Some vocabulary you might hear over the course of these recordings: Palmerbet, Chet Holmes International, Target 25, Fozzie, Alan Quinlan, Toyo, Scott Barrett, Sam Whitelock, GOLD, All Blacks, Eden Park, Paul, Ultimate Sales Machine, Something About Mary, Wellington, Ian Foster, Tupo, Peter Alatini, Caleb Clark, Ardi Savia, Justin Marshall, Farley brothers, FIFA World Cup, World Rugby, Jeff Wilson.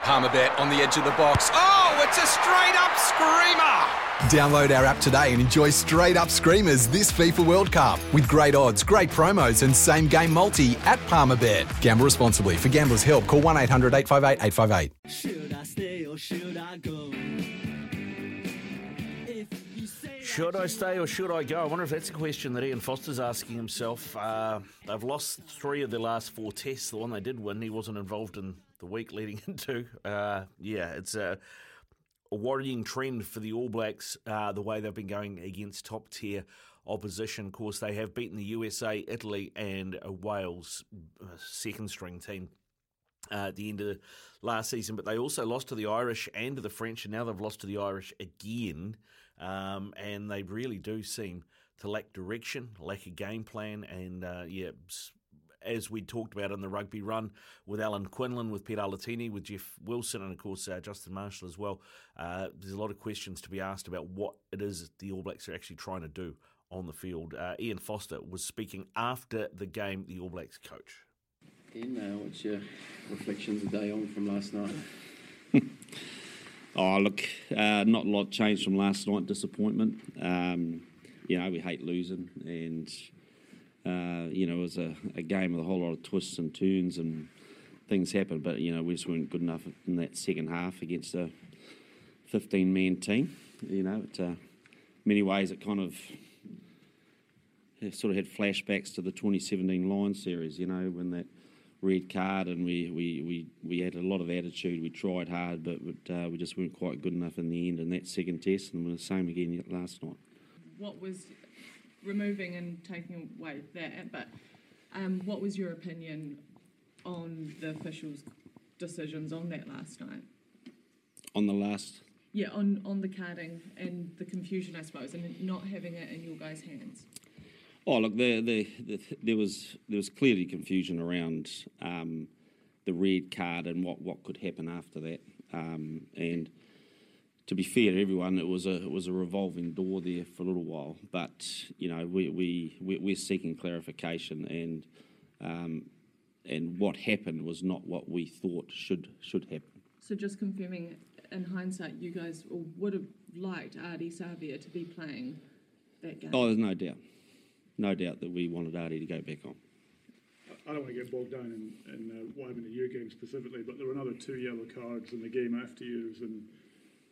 Palmerbet on the edge of the box. Oh, it's a straight-up screamer! Download our app today and enjoy straight-up screamers this FIFA World Cup with great odds, great promos and same-game multi at Palmerbet. Gamble responsibly. For gambler's help, call 1-800-858-858. Should I stay or should I go? Should I stay or should I go? I wonder if that's a question that Ian Foster's asking himself. They've lost 3 of their last 4 tests. The one they did win, he wasn't involved in the week leading into. It's a worrying trend for the All Blacks, the way they've been going against top-tier opposition. Of course, they have beaten the USA, Italy and Wales, second-string team, at the end of last season. But they also lost to the Irish and to the French, and now they've lost to the Irish again. And they really do seem to lack direction, lack a game plan. And, as we talked about in the rugby run with Alan Quinlan, with Peter Alatini, with Jeff Wilson, and, of course, Justin Marshall as well, there's a lot of questions to be asked about what it is the All Blacks are actually trying to do on the field. Ian Foster was speaking after the game, the All Blacks coach. Ian, what's your reflections of the day on from last night? Oh, look, not a lot changed from last night. Disappointment. We hate losing, and it was a game with a whole lot of twists and turns and things happened. But we just weren't good enough in that second half against a 15-man team. Many ways it kind of sort of had flashbacks to the 2017 Lions series. When that red card, and we had a lot of attitude. We tried hard, but we just weren't quite good enough in the end in that second test, and we were the same again last night. What was removing and taking away that, but what was your opinion on the officials' decisions on that last night? On the last? Yeah, on the carding and the confusion, I suppose, and not having it in your guys' hands. Oh, look, there was clearly confusion around the red card and what could happen after that. And to be fair to everyone, it was a revolving door there for a little while. But, we're seeking clarification, and what happened was not what we thought should happen. So just confirming, in hindsight, you guys would have liked Ardi Savia to be playing that game? Oh, there's no doubt. No doubt that we wanted Ardi to go back on. I don't want to get bogged down in Wyman and your game specifically, but there were another 2 yellow cards in the game after yours in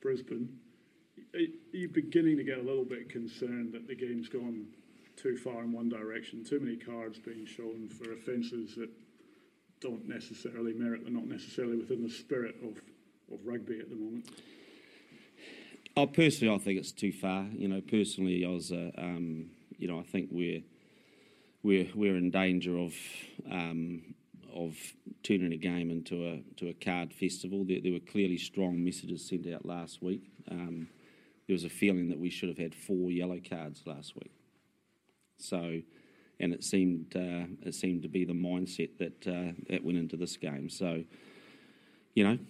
Brisbane. Are you beginning to get a little bit concerned that the game's gone too far in one direction, too many cards being shown for offences that don't necessarily merit, they're not necessarily within the spirit of rugby at the moment? Oh, personally, I think it's too far. Personally, I was... I think we're in danger of turning a game into a card festival. There were clearly strong messages sent out last week. There was a feeling that we should have had 4 yellow cards last week. So, and it seemed to be the mindset that went into this game. So, it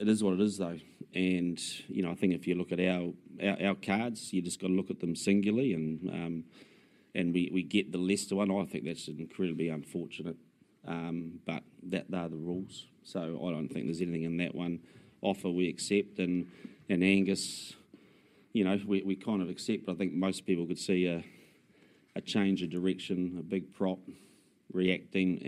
is what it is though. And I think if you look at our cards, you just got to look at them singularly And we get the Leicester one. I think that's incredibly unfortunate, but that they're the rules. So I don't think there's anything in that one. Offer we accept, and Angus, we kind of accept. But I think most people could see a change of direction, a big prop reacting,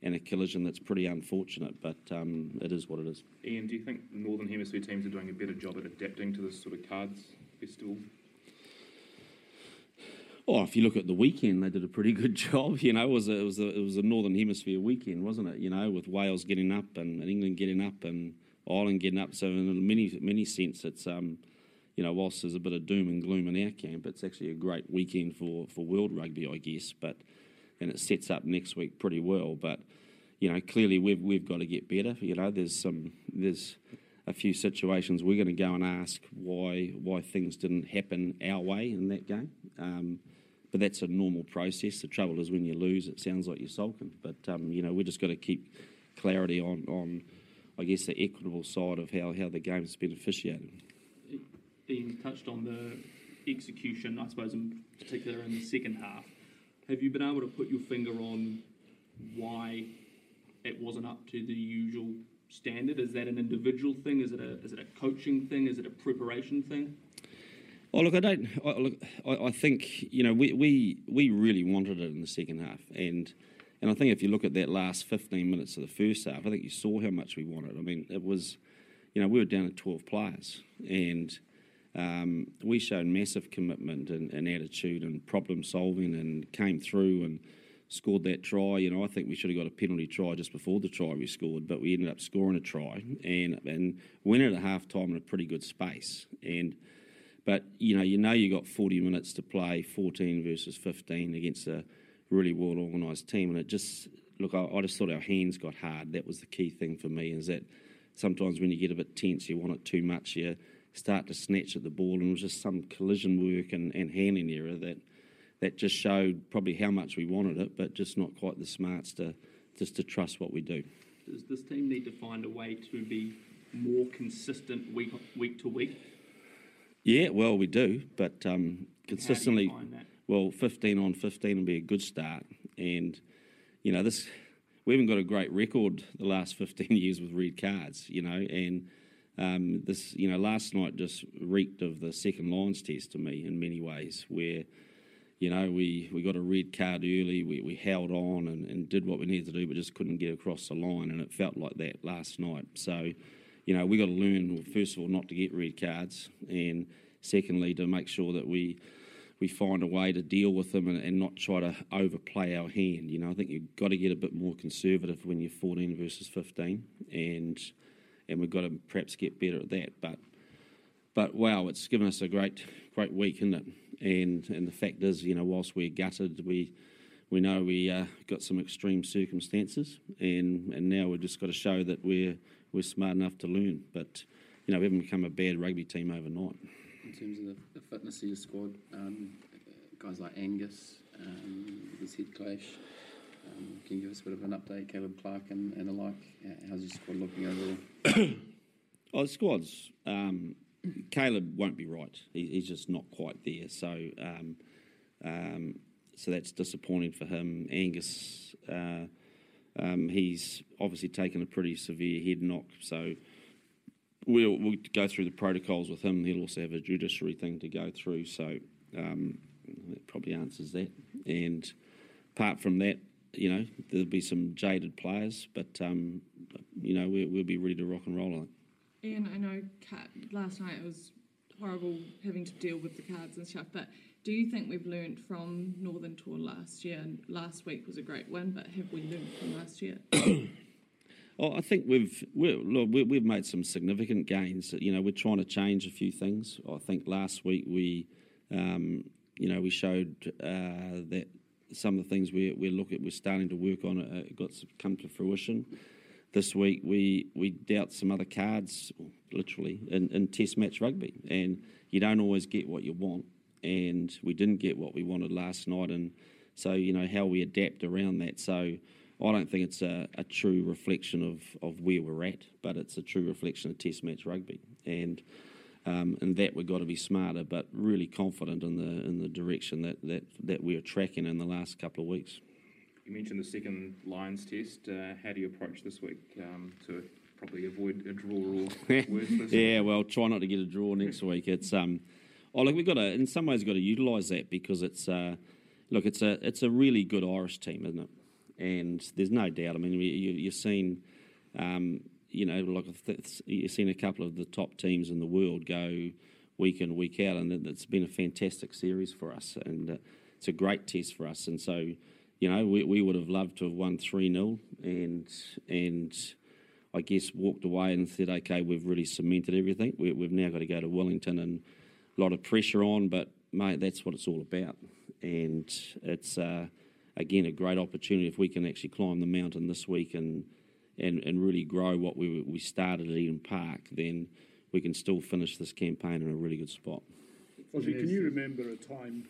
and a collision that's pretty unfortunate. But it is what it is. Ian, do you think Northern Hemisphere teams are doing a better job at adapting to this sort of cards festival? Oh, if you look at the weekend, they did a pretty good job. It was a Northern Hemisphere weekend, wasn't it? With Wales getting up and England getting up and Ireland getting up. So in many sense, it's whilst there's a bit of doom and gloom in our camp, it's actually a great weekend for world rugby, I guess. And it sets up next week pretty well. But clearly we've got to get better. There's a few situations, we're going to go and ask why things didn't happen our way in that game. But that's a normal process. The trouble is when you lose, it sounds like you're sulking. But, we just got to keep clarity on, I guess, the equitable side of how the game's been officiated. Ian touched on the execution, I suppose, in particular in the second half. Have you been able to put your finger on why it wasn't up to the usual standard? Is that an individual thing? Is it a coaching thing? Is it a preparation thing? Oh, look, I think, we really wanted it in the second half. And I think if you look at that last 15 minutes of the first half, I think you saw how much we wanted. I mean, it was, we were down to 12 players. And we showed massive commitment and attitude and problem solving and came through and scored that try. I think we should have got a penalty try just before the try we scored, but we ended up scoring a try and went at a half time in a pretty good space. But you got 40 minutes to play, 14 versus 15 against a really well organised team, and it just I just thought our hands got hard. That was the key thing for me, is that sometimes when you get a bit tense, you want it too much, you start to snatch at the ball, and it was just some collision work and handling error that just showed probably how much we wanted it, but just not quite the smarts to trust what we do. Does this team need to find a way to be more consistent week to week? Yeah, well, we do, but consistently. How do you find that? Well, 15 on 15 will be a good start, and we haven't got a great record the last 15 years with red cards, and this, last night just reeked of the second Lions test to me in many ways, where we got a red card early, we held on and did what we needed to do, but just couldn't get across the line, and it felt like that last night. So, we got to learn, first of all, not to get red cards, and secondly, to make sure that we find a way to deal with them and not try to overplay our hand. I think you've got to get a bit more conservative when you're 14 versus 15, and we've got to perhaps get better at that. But wow, it's given us a great week, isn't it? And the fact is, whilst we're gutted, we know we got some extreme circumstances, and now we've just got to show that we're smart enough to learn. But we haven't become a bad rugby team overnight. In terms of the fitness of your squad, guys like Angus, with his head clash, can you give us a bit of an update? Caleb Clark and the like, how's your squad looking overall? The squad's. Caleb won't be right. He's just not quite there. So that's disappointing for him. Angus, he's obviously taken a pretty severe head knock. So we'll go through the protocols with him. He'll also have a judiciary thing to go through. So that probably answers that. And apart from that, there'll be some jaded players, but we'll be ready to rock and roll on it. Ian, I know last night it was horrible having to deal with the cards and stuff, but do you think we've learned from Northern Tour last year? And last week was a great win, but have we learned from last year? I think we've made some significant gains. We're trying to change a few things. I think last week we showed that some of the things we're starting to work on come to fruition. This week we dealt some other cards, literally, in Test match rugby, and you don't always get what you want, and we didn't get what we wanted last night, and so how we adapt around that. So I don't think it's a true reflection of where we're at, but it's a true reflection of Test match rugby, and that we've got to be smarter, but really confident in the direction that we're tracking in the last couple of weeks. You mentioned the second Lions test. How do you approach this week to probably avoid a draw or worse? Yeah, well, try not to get a draw next week. It's we've got to, in some ways, got to utilise that, because it's it's a really good Irish team, isn't it? And there's no doubt. I mean, you've seen you've seen a couple of the top teams in the world go week in, week out, and it's been a fantastic series for us, and it's a great test for us, and so. We would have loved to have won 3-0 and I guess walked away and said, okay, we've really cemented everything. We've now got to go to Wellington and a lot of pressure on, but, mate, that's what it's all about. And it's, again, a great opportunity if we can actually climb the mountain this week and and really grow what we started at Eden Park, then we can still finish this campaign in a really good spot. Fozzie, can you remember a time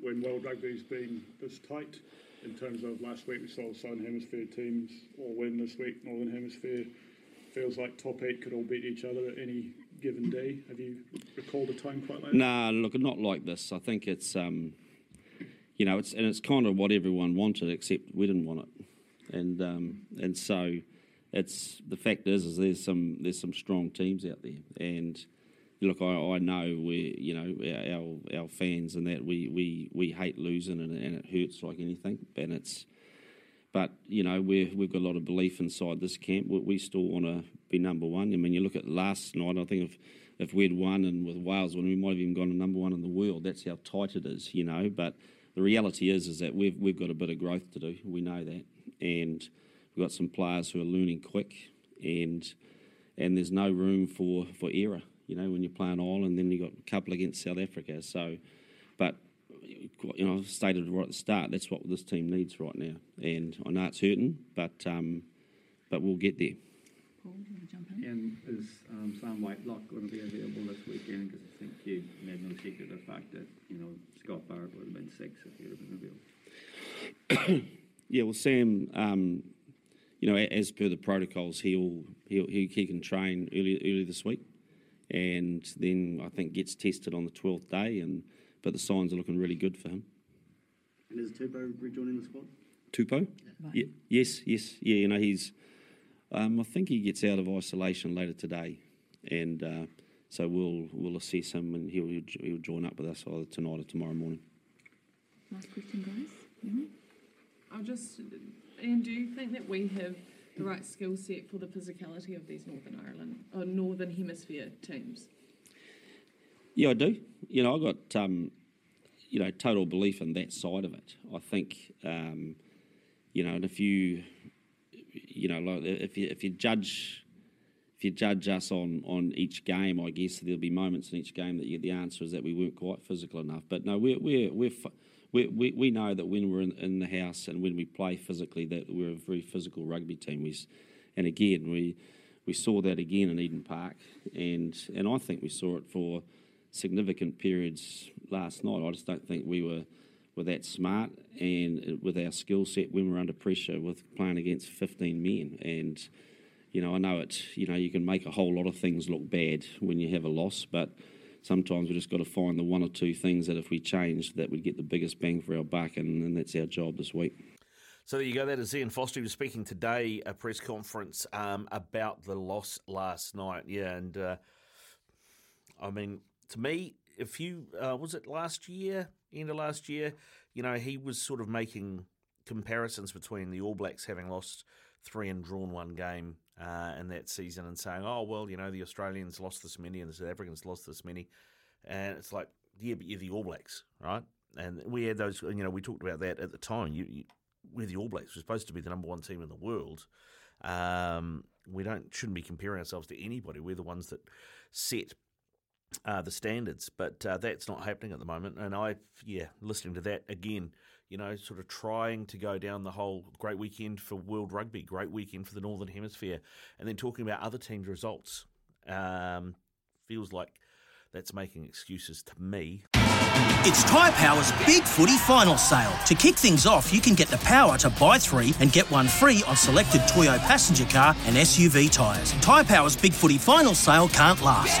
when World Rugby's been this tight in terms of last week we saw Southern Hemisphere teams all win this week, Northern Hemisphere? Feels like top eight could all beat each other at any given day. Have you recalled a time quite like that? Nah, look, not like this. I think it's, you know, it's kind of what everyone wanted, except we didn't want it. And so it's the fact is there's some strong teams out there. And look, I know we, you know, our fans and that we hate losing and it hurts like anything. And it's. But, you know, we've got a lot of belief inside this camp. We still want to be number one. I mean, you look at last night, I think if we'd won and with Wales, we might have even gone to number one in the world. That's how tight it is, you know. But the reality is that we've got a bit of growth to do. We know that. And we've got some players who are learning quick. And there's no room for error, you know, when you're playing Ireland. Then you've got a couple against South Africa. So, but... you know, I've stated right at the start, that's what this team needs right now. And I know it's hurting, but we'll get there. Paul, do you want to jump in? And is Sam Whitelock going to be available this weekend? Because I think you made no secret of the fact that, you know, Scott Barrett would have been six if he would have been available. Yeah, well, Sam, you know, as per the protocols, he can train early this week. And then I think gets tested on the 12th day but the signs are looking really good for him. And is Tupo rejoining the squad? Tupo? Yeah. Right. Yes. Yeah, you know, he's... I think he gets out of isolation later today. And so we'll assess him and he'll join up with us either tonight or tomorrow morning. Last question, guys. Mm-hmm. Ian, do you think that we have the right skill set for the physicality of these Northern Hemisphere teams? Yeah, I do. You know, I've got, you know, total belief in that side of it. I think, you know, and if you, you know, like if you judge us on each game, I guess there'll be moments in each game that the answer is that we weren't quite physical enough. But no, we know that when we're in the house and when we play physically, that we're a very physical rugby team. We saw that again in Eden Park, and I think we saw it for significant periods last night. I just don't think we were that smart and with our skill set when we were under pressure with playing against 15 men. And, you know, I know it's, you know, you can make a whole lot of things look bad when you have a loss, but sometimes we just got to find the one or two things that if we changed that we'd get the biggest bang for our buck, and that's our job this week. So there you go, that is Ian Foster. He was speaking today at a press conference about the loss last night. Yeah, and I mean, to me, if you, was it last year, end of last year, you know, he was sort of making comparisons between the All Blacks having lost 3 and drawn 1 game in that season and saying, oh, well, you know, the Australians lost this many and the South Africans lost this many. And it's like, yeah, but you're the All Blacks, right? And we had those, you know, we talked about that at the time. We're the All Blacks. We're supposed to be the number one team in the world. We shouldn't be comparing ourselves to anybody. We're the ones that set the standards, but that's not happening at the moment. And listening to that again, you know, sort of trying to go down the whole great weekend for World Rugby, great weekend for the Northern Hemisphere, and then talking about other teams' results feels like that's making excuses to me. It's Tyre Power's Big Footy Final Sale. To kick things off, you can get the power to buy 3 and get 1 free on selected Toyo passenger car and SUV tyres. Tyre Power's Big Footy Final Sale can't last.